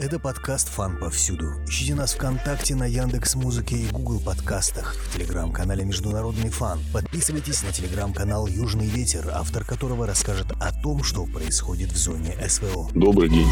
Это подкаст «ФАН повсюду». Ищите нас ВКонтакте, на Яндекс.Музыке и Google подкастах, в телеграм-канале «Международный фан». Подписывайтесь на телеграм-канал «Южный ветер», автор которого расскажет о том, что происходит в зоне СВО. Добрый день.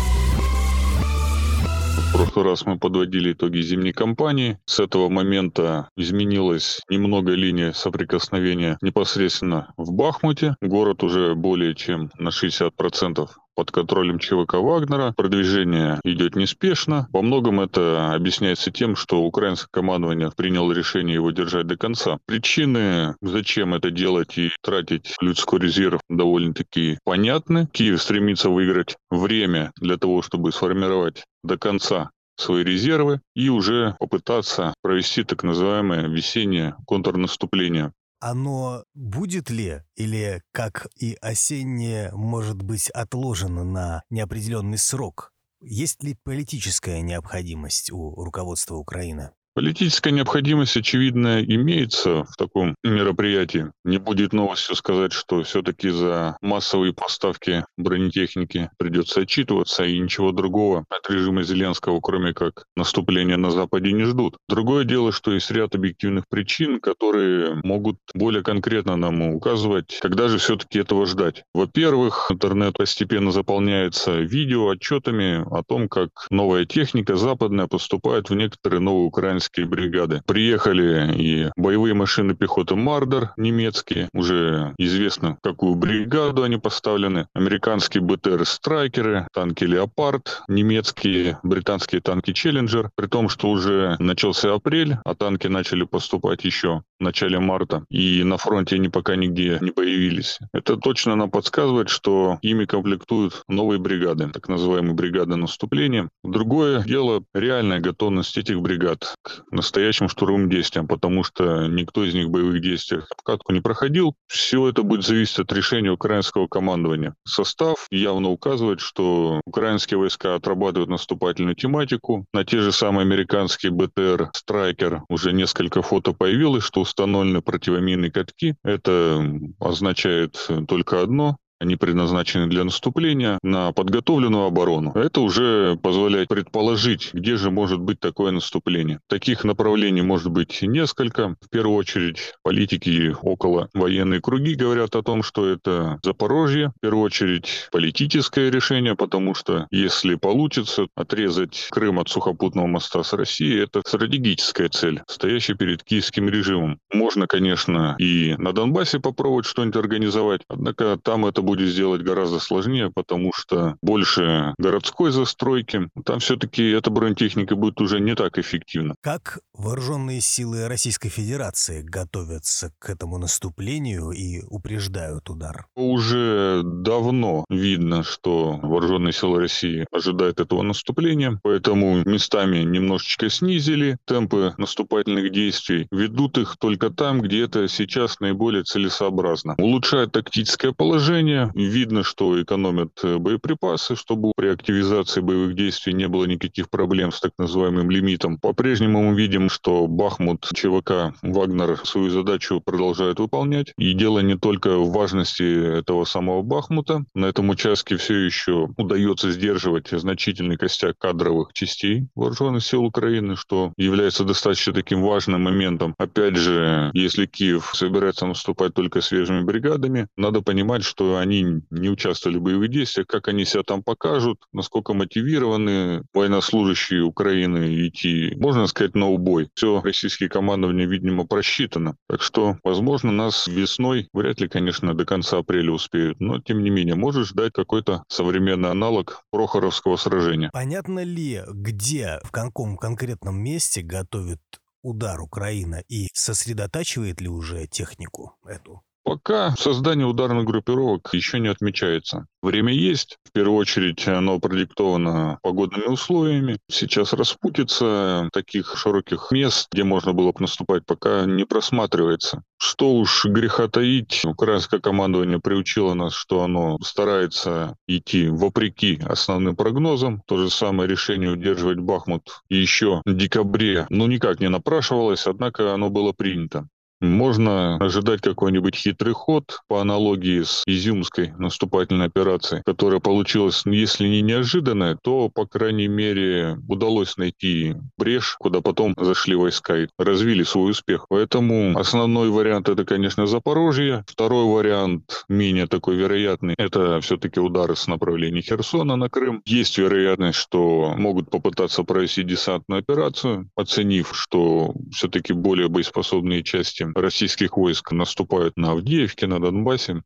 В прошлый раз мы подводили итоги зимней кампании. С этого момента изменилась немного линия соприкосновения непосредственно в Бахмуте. Город уже более чем на 60% под контролем ЧВК Вагнера. Продвижение идет неспешно. Во многом это объясняется тем, что украинское командование приняло решение его держать до конца. Причины, зачем это делать и тратить людской резерв, довольно-таки понятны. Киев стремится выиграть время для того, чтобы сформировать до конца свои резервы и уже попытаться провести так называемое весеннее контрнаступление. Оно будет ли, или, как и осеннее, может быть отложено на неопределенный срок? Есть ли политическая необходимость у руководства Украины? Политическая необходимость, очевидно, имеется в таком мероприятии. Не будет новостью сказать, что все-таки за массовые поставки бронетехники придется отчитываться, и ничего другого от режима Зеленского, кроме как наступления на Западе, не ждут. Другое дело, что есть ряд объективных причин, которые могут более конкретно нам указывать, когда же все-таки этого ждать. Во-первых, интернет постепенно заполняется видео отчетами о том, как новая техника западная поступает в некоторые новые украинские бригады. Приехали и боевые машины пехоты «Мардер» немецкие, уже известно, в какую бригаду они поставлены. Американские БТР-страйкеры, танки «Леопард», немецкие, британские танки «Челленджер». При том, что уже начался апрель, а танки начали поступать еще в начале марта, и на фронте они пока нигде не появились. Это точно нам подсказывает, что ими комплектуют новые бригады, так называемые бригады наступления. Другое дело — реальная готовность этих бригад к настоящим штурмовым действиям, потому что никто из них в боевых действиях обкатку не проходил. Все это будет зависеть от решения украинского командования. Состав явно указывает, что украинские войска отрабатывают наступательную тематику. На те же самые американские БТР «Страйкер» уже несколько фото появилось, что установлены противоминные катки. Это означает только одно: они предназначены для наступления на подготовленную оборону. Это уже позволяет предположить, где же может быть такое наступление. Таких направлений может быть несколько. В первую очередь политики и околовоенные круги говорят о том, что это Запорожье. В первую очередь политическое решение, потому что если получится отрезать Крым от сухопутного моста с Россией, это стратегическая цель, стоящая перед киевским режимом. Можно, конечно, и на Донбассе попробовать что-нибудь организовать, однако там это будет сделать гораздо сложнее, потому что больше городской застройки. Там все-таки эта бронетехника будет уже не так эффективна. Как вооруженные силы Российской Федерации готовятся к этому наступлению и упреждают удар? Уже давно видно, что вооруженные силы России ожидают этого наступления, поэтому местами немножечко снизили темпы наступательных действий. Ведут их только там, где это сейчас наиболее целесообразно. Улучшают тактическое положение. Видно, что экономят боеприпасы, чтобы при активизации боевых действий не было никаких проблем с так называемым лимитом. По-прежнему мы видим, что Бахмут, ЧВК Вагнер свою задачу продолжает выполнять. И дело не только в важности этого самого Бахмута. На этом участке все еще удается сдерживать значительный костяк кадровых частей вооруженных сил Украины, что является достаточно таким важным моментом. Опять же, если Киев собирается наступать только свежими бригадами, надо понимать, что они не участвовали в боевых действиях, как они себя там покажут, насколько мотивированы военнослужащие Украины идти, можно сказать, на убой. Все российское командование, видимо, просчитано. Так что, возможно, нас весной, вряд ли, конечно, до конца апреля успеют, но, тем не менее, может ждать какой-то современный аналог Прохоровского сражения. Понятно ли, где, в каком конкретном месте готовит удар Украина и сосредотачивает ли уже технику эту? Пока создание ударных группировок еще не отмечается. Время есть. В первую очередь оно продиктовано погодными условиями. Сейчас распутится. Таких широких мест, где можно было бы наступать, пока не просматривается. Что уж греха таить, украинское командование приучило нас, что оно старается идти вопреки основным прогнозам. То же самое решение удерживать Бахмут еще в декабре, никак не напрашивалось, однако оно было принято. Можно ожидать какой-нибудь хитрый ход по аналогии с Изюмской наступательной операцией, которая получилась, если не неожиданная, то, по крайней мере, удалось найти брешь, куда потом зашли войска и развили свой успех. Поэтому основной вариант — это, конечно, Запорожье. Второй вариант, менее такой вероятный, это все-таки удары с направления Херсона на Крым. Есть вероятность, что могут попытаться провести десантную операцию, оценив, что все-таки более боеспособные части российских войск наступают на Авдеевке, на Донбассе.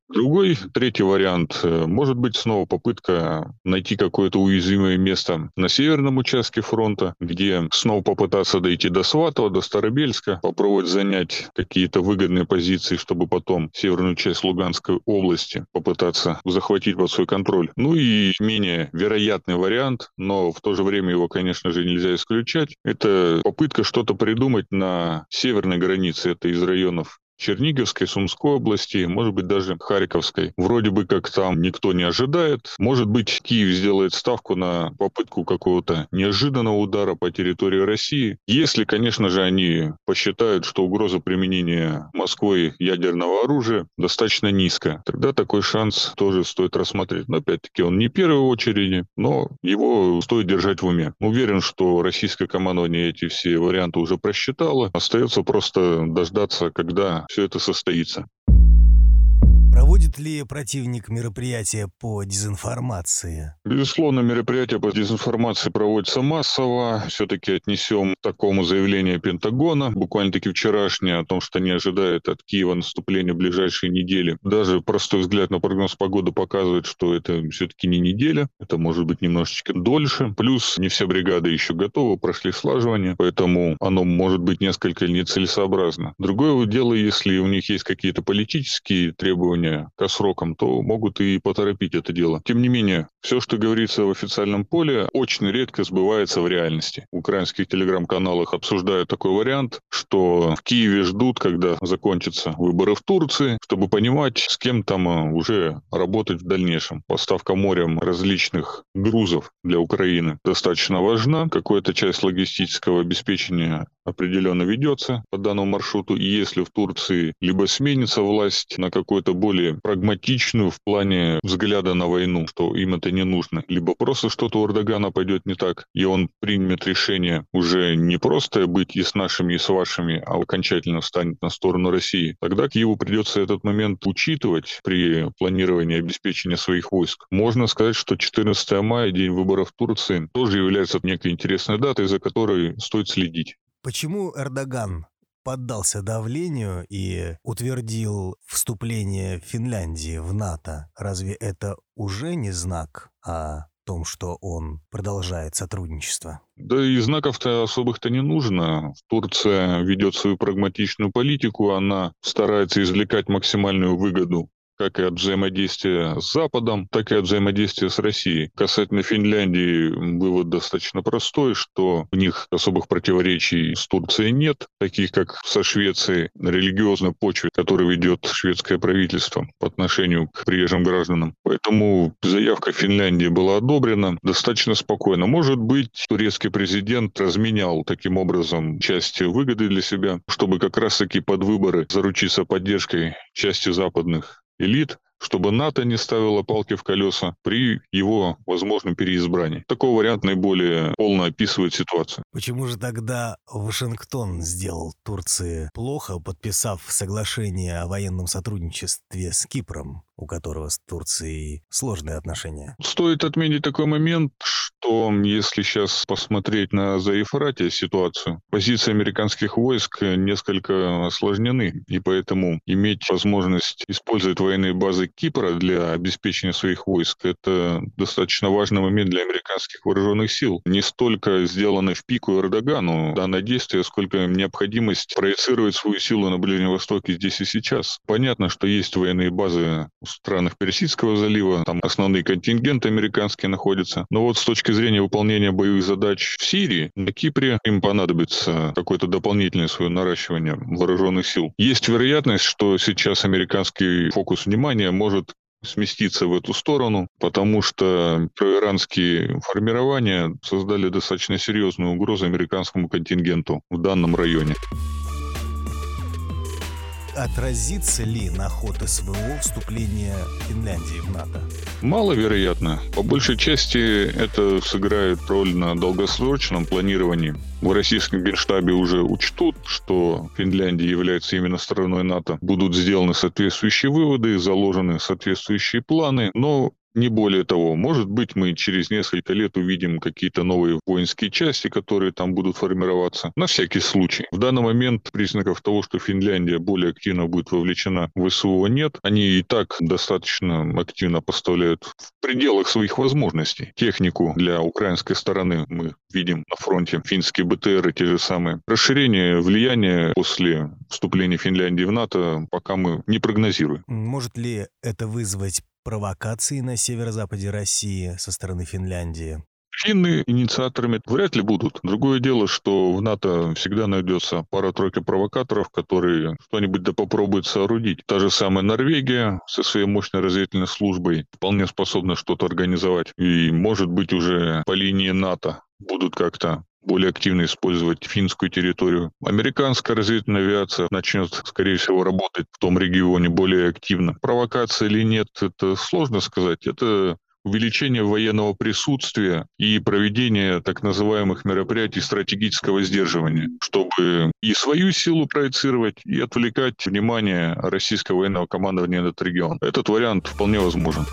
Третий вариант, может быть, снова попытка найти какое-то уязвимое место на северном участке фронта, где снова попытаться дойти до Сватова, до Старобельска, попробовать занять какие-то выгодные позиции, чтобы потом северную часть Луганской области попытаться захватить под свой контроль. Ну и менее вероятный вариант, но в то же время его, конечно же, нельзя исключать, это попытка что-то придумать на северной границе, это из районов Черниговской, Сумской области, может быть, даже Харьковской. Вроде бы как там никто не ожидает. Может быть, Киев сделает ставку на попытку какого-то неожиданного удара по территории России, если, конечно же, они посчитают, что угроза применения Москвой ядерного оружия достаточно низкая. Тогда такой шанс тоже стоит рассмотреть. Но, опять-таки, он не в первой очереди, но его стоит держать в уме. Уверен, что российское командование эти все варианты уже просчитало. Остается просто дождаться, когда все это состоится. Проводит ли противник мероприятия по дезинформации? Безусловно, мероприятия по дезинформации проводятся массово. Все-таки отнесем к такому заявлению Пентагона, буквально-таки вчерашнее, о том, что они ожидают от Киева наступления в ближайшие недели. Даже простой взгляд на прогноз погоды показывает, что это все-таки не неделя, это может быть немножечко дольше. Плюс не все бригады еще готовы, прошли слаживание, поэтому оно может быть несколько нецелесообразно. Другое дело, если у них есть какие-то политические требования к срокам, то могут и поторопить это дело. Тем не менее, все, что говорится в официальном поле, очень редко сбывается в реальности. В украинских телеграм-каналах обсуждают такой вариант, что в Киеве ждут, когда закончатся выборы в Турции, чтобы понимать, с кем там уже работать в дальнейшем. Поставка морем различных грузов для Украины достаточно важна. Какая-то часть логистического обеспечения определенно ведется по данному маршруту. И если в Турции либо сменится власть на какой-то более прагматичную в плане взгляда на войну, что им это не нужно, либо просто что-то у Эрдогана пойдет не так, и он примет решение уже не просто быть и с нашими, и с вашими, а окончательно встанет на сторону России, тогда Киеву придется этот момент учитывать при планировании обеспечения своих войск. Можно сказать, что 14 мая, день выборов в Турции, тоже является некой интересной датой, за которой стоит следить. Почему Эрдоган поддался давлению и утвердил вступление Финляндии в НАТО? Разве это уже не знак о том, что он продолжает сотрудничество? Да и знаков-то особых-то не нужно. Турция ведет свою прагматичную политику, она старается извлекать максимальную выгоду как и от взаимодействия с Западом, так и от взаимодействия с Россией. Касательно Финляндии, вывод достаточно простой, что у них особых противоречий с Турцией нет, таких как со Швецией, религиозной почве, которую ведет шведское правительство по отношению к приезжим гражданам. Поэтому заявка Финляндии была одобрена достаточно спокойно. Может быть, турецкий президент разменял таким образом часть выгоды для себя, чтобы как раз-таки под выборы заручиться поддержкой части западных элит, чтобы НАТО не ставило палки в колеса при его возможном переизбрании. Такой вариант наиболее полно описывает ситуацию. Почему же тогда Вашингтон сделал Турции плохо, подписав соглашение о военном сотрудничестве с Кипром, у которого с Турцией сложные отношения? Стоит отметить такой момент, что если сейчас посмотреть на Зайфрате ситуацию, позиции американских войск несколько осложнены, и поэтому иметь возможность использовать военные базы Кипра для обеспечения своих войск — это достаточно важный момент для американских вооруженных сил. Не столько сделано в пику Эрдогану данное действие, сколько необходимость проецировать свою силу на Ближнем Востоке здесь и сейчас. Понятно, что есть военные базы в странах Персидского залива, там основные контингенты американские находятся. Но вот с точки зрения выполнения боевых задач в Сирии, на Кипре им понадобится какое-то дополнительное свое наращивание вооруженных сил. Есть вероятность, что сейчас американский фокус внимания может сместиться в эту сторону, потому что проиранские формирования создали достаточно серьезную угрозу американскому контингенту в данном районе. Отразится ли на ход СВО вступление Финляндии в НАТО? Маловероятно. По большей части это сыграет роль на долгосрочном планировании. В российском генштабе уже учтут, что Финляндия является именно страной НАТО. Будут сделаны соответствующие выводы, заложены соответствующие планы, но не более того. Может быть, мы через несколько лет увидим какие-то новые воинские части, которые там будут формироваться. На всякий случай. В данный момент признаков того, что Финляндия более активно будет вовлечена в СВО, нет. Они и так достаточно активно поставляют в пределах своих возможностей технику для украинской стороны. Мы видим на фронте финские БТРы, те же самые. Расширение влияния после вступления Финляндии в НАТО пока мы не прогнозируем. Может ли это вызвать провокации на северо-западе России со стороны Финляндии? Финны инициаторами вряд ли будут. Другое дело, что в НАТО всегда найдется пара-тройка провокаторов, которые что-нибудь да попробуют соорудить. Та же самая Норвегия со своей мощной разведывательной службой вполне способна что-то организовать. И, может быть, уже по линии НАТО будут как-то более активно использовать финскую территорию. Американская разведывательная авиация начнет, скорее всего, работать в том регионе более активно. Провокация или нет, это сложно сказать. Это увеличение военного присутствия и проведение так называемых мероприятий стратегического сдерживания, чтобы и свою силу проецировать, и отвлекать внимание российского военного командования на этот регион. Этот вариант вполне возможен.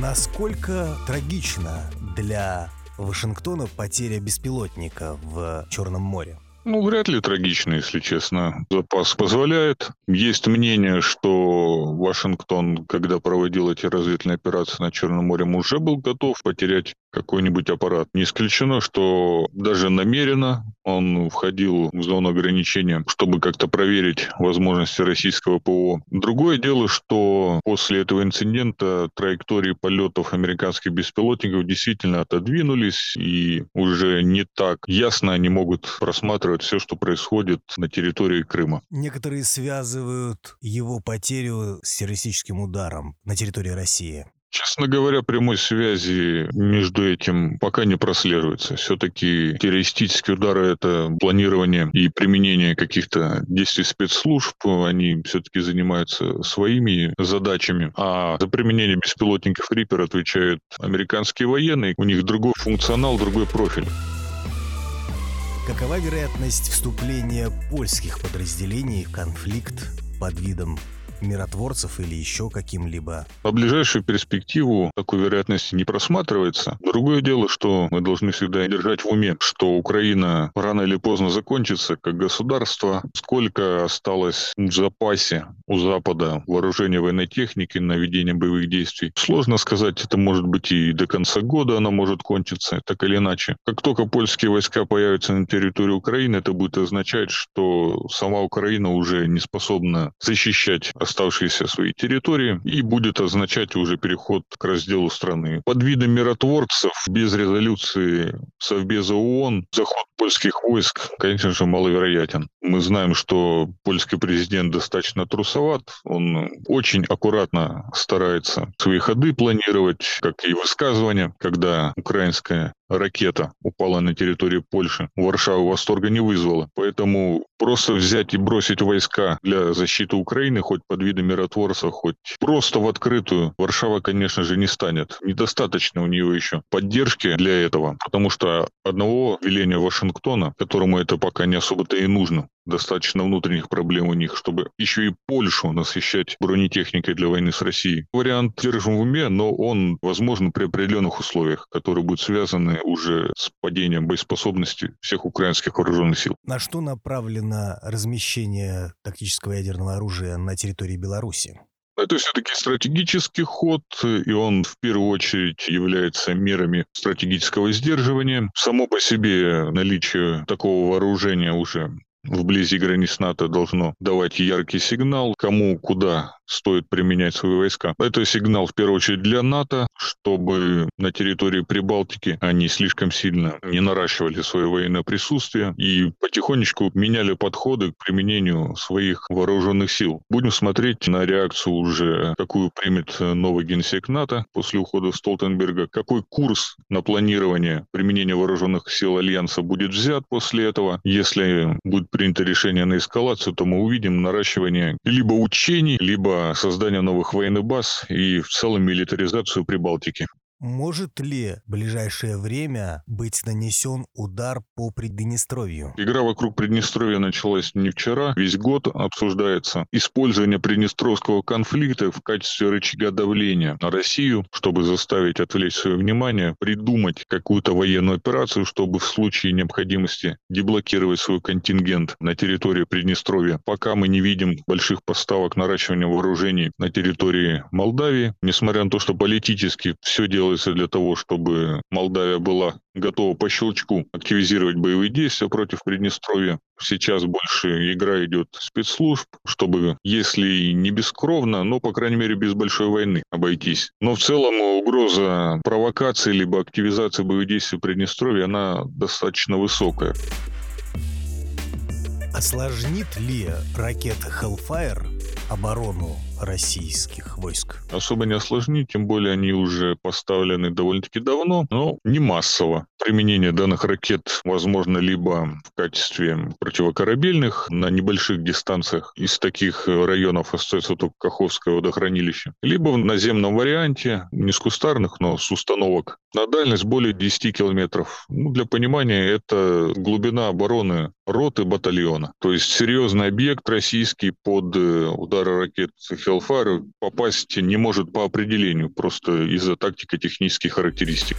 Насколько трагично для Вашингтона потеря беспилотника в Черном море? Вряд ли трагично, если честно. Запас позволяет. Есть мнение, что Вашингтон, когда проводил эти разведывательные операции на Черном море, уже был готов потерять какой-нибудь аппарат. Не исключено, что даже намеренно он входил в зону ограничения, чтобы как-то проверить возможности российского ПВО. Другое дело, что после этого инцидента траектории полетов американских беспилотников действительно отодвинулись, и уже не так ясно они могут просматривать все, что происходит на территории Крыма. Некоторые связывают его потерю с террористическим ударом на территории России. Честно говоря, прямой связи между этим пока не прослеживается. Все-таки террористические удары — это планирование и применение каких-то действий спецслужб. Они все-таки занимаются своими задачами. А за применение беспилотников «Рипер» отвечают американские военные. У них другой функционал, другой профиль. Какова вероятность вступления польских подразделений в конфликт под видом миротворцев или еще каким-либо? По ближайшую перспективу такой вероятности не просматривается. Другое дело, что мы должны всегда держать в уме, что Украина рано или поздно закончится как государство. Сколько осталось в запасе у Запада вооружения, военной техники на ведение боевых действий? Сложно сказать, это может быть и до конца года она может кончиться, так или иначе. Как только польские войска появятся на территории Украины, это будет означать, что сама Украина уже не способна защищать оставшиеся свои территории, и будет означать уже переход к разделу страны. Под видом миротворцев, без резолюции Совбеза ООН, заход польских войск, конечно же, маловероятен. Мы знаем, что польский президент достаточно трусоват, он очень аккуратно старается свои ходы планировать, как и высказывания. Когда украинская ракета упала на территорию Польши, Варшава восторга не вызвала. Поэтому просто взять и бросить войска для защиты Украины, хоть под видом миротворца, хоть просто в открытую, Варшава, конечно же, не станет. Недостаточно у нее еще поддержки для этого, потому что одного веления Вашингтона, которому это пока не особо-то и нужно, достаточно внутренних проблем у них, чтобы еще и Польшу насыщать бронетехникой для войны с Россией. Вариант держим в уме, но он возможен при определенных условиях, которые будут связаны уже с падением боеспособности всех украинских вооруженных сил. На что направлено размещение тактического ядерного оружия на территории Беларуси? Это все-таки стратегический ход, и он в первую очередь является мерами стратегического сдерживания. Само по себе наличие такого вооружения уже вблизи границ НАТО должно давать яркий сигнал, кому куда стоит применять свои войска. Это сигнал, в первую очередь, для НАТО, чтобы на территории Прибалтики они слишком сильно не наращивали свое военное присутствие и потихонечку меняли подходы к применению своих вооруженных сил. Будем смотреть на реакцию уже, какую примет новый генсек НАТО после ухода Столтенберга, какой курс на планирование применения вооруженных сил Альянса будет взят после этого. Если будет принято решение на эскалацию, то мы увидим наращивание либо учений, либо создание новых военных баз и в целом милитаризацию Прибалтики. Может ли в ближайшее время быть нанесен удар по Приднестровью? Игра вокруг Приднестровья началась не вчера. Весь год обсуждается использование приднестровского конфликта в качестве рычага давления на Россию, чтобы заставить отвлечь свое внимание, придумать какую-то военную операцию, чтобы в случае необходимости деблокировать свой контингент на территории Приднестровья. Пока мы не видим больших поставок наращивания вооружений на территории Молдавии, несмотря на то, что политически все делается для того, чтобы Молдавия была готова по щелчку активизировать боевые действия против Приднестровья. Сейчас больше игра идет спецслужб, чтобы, если не бескровно, но, по крайней мере, без большой войны обойтись. Но в целом угроза провокации либо активизации боевых действий в Приднестровье, она достаточно высокая. Осложнит ли ракета Hellfire оборону российских войск? Особо не осложнит, тем более они уже поставлены довольно-таки давно, но не массово. Применение данных ракет возможно либо в качестве противокорабельных на небольших дистанциях, из таких районов остается только Каховское водохранилище, либо в наземном варианте, не с кустарных, но с установок, на дальность более 10 километров. Для понимания, это глубина обороны роты батальона. То есть серьезный объект российский под удары ракет Hellfire попасть не может по определению, просто из-за тактико-технических характеристик.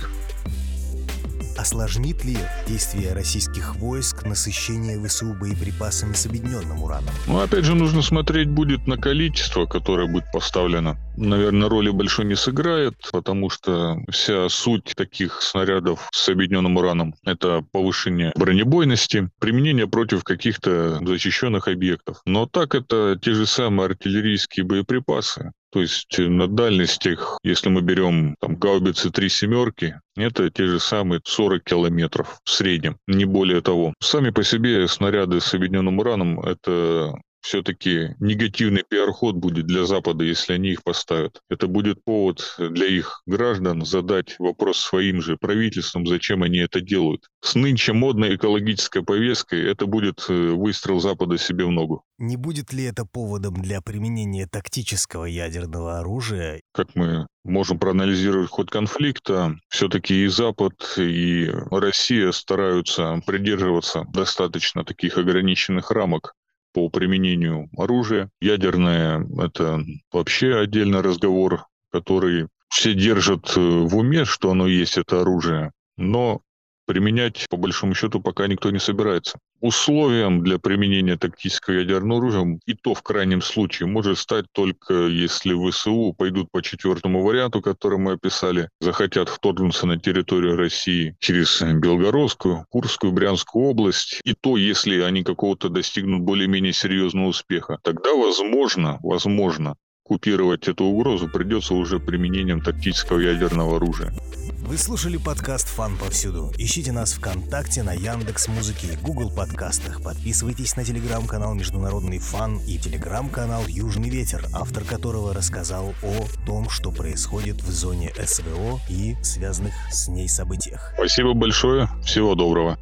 Осложнит ли действия российских войск насыщение ВСУ боеприпасами с объединенным ураном? Опять же, нужно смотреть будет на количество, которое будет поставлено. Наверное, роли большой не сыграет, потому что вся суть таких снарядов с объединенным ураном – это повышение бронебойности, применение против каких-то защищенных объектов. Но так это те же самые артиллерийские боеприпасы. То есть на дальностях, если мы берем гаубицы 3 «семерки», это те же самые 40 километров в среднем, не более того. Сами по себе снаряды с объединенным ураном – это все-таки негативный пиар-ход будет для Запада, если они их поставят. Это будет повод для их граждан задать вопрос своим же правительствам, зачем они это делают. С нынче модной экологической повесткой это будет выстрел Запада себе в ногу. Не будет ли это поводом для применения тактического ядерного оружия? Как мы можем проанализировать ход конфликта, все-таки и Запад, и Россия стараются придерживаться достаточно таких ограниченных рамок по применению оружия. Ядерное – это вообще отдельный разговор, который все держат в уме, что оно есть, это оружие, но применять, по большому счету, пока никто не собирается. Условием для применения тактического ядерного оружия, и то в крайнем случае, может стать только если ВСУ пойдут по 4-му варианту, который мы описали, захотят вторгнуться на территорию России через Белгородскую, Курскую, Брянскую область, и то, если они какого-то достигнут более-менее серьезного успеха, тогда возможно, купировать эту угрозу придется уже применением тактического ядерного оружия. Вы слушали подкаст «ФАН повсюду». Ищите нас ВКонтакте, на Яндекс.Музыке и Google подкастах. Подписывайтесь на телеграм-канал «Международный фан» и телеграм-канал «Южный ветер», автор которого рассказал о том, что происходит в зоне СВО и связанных с ней событиях. Спасибо большое. Всего доброго.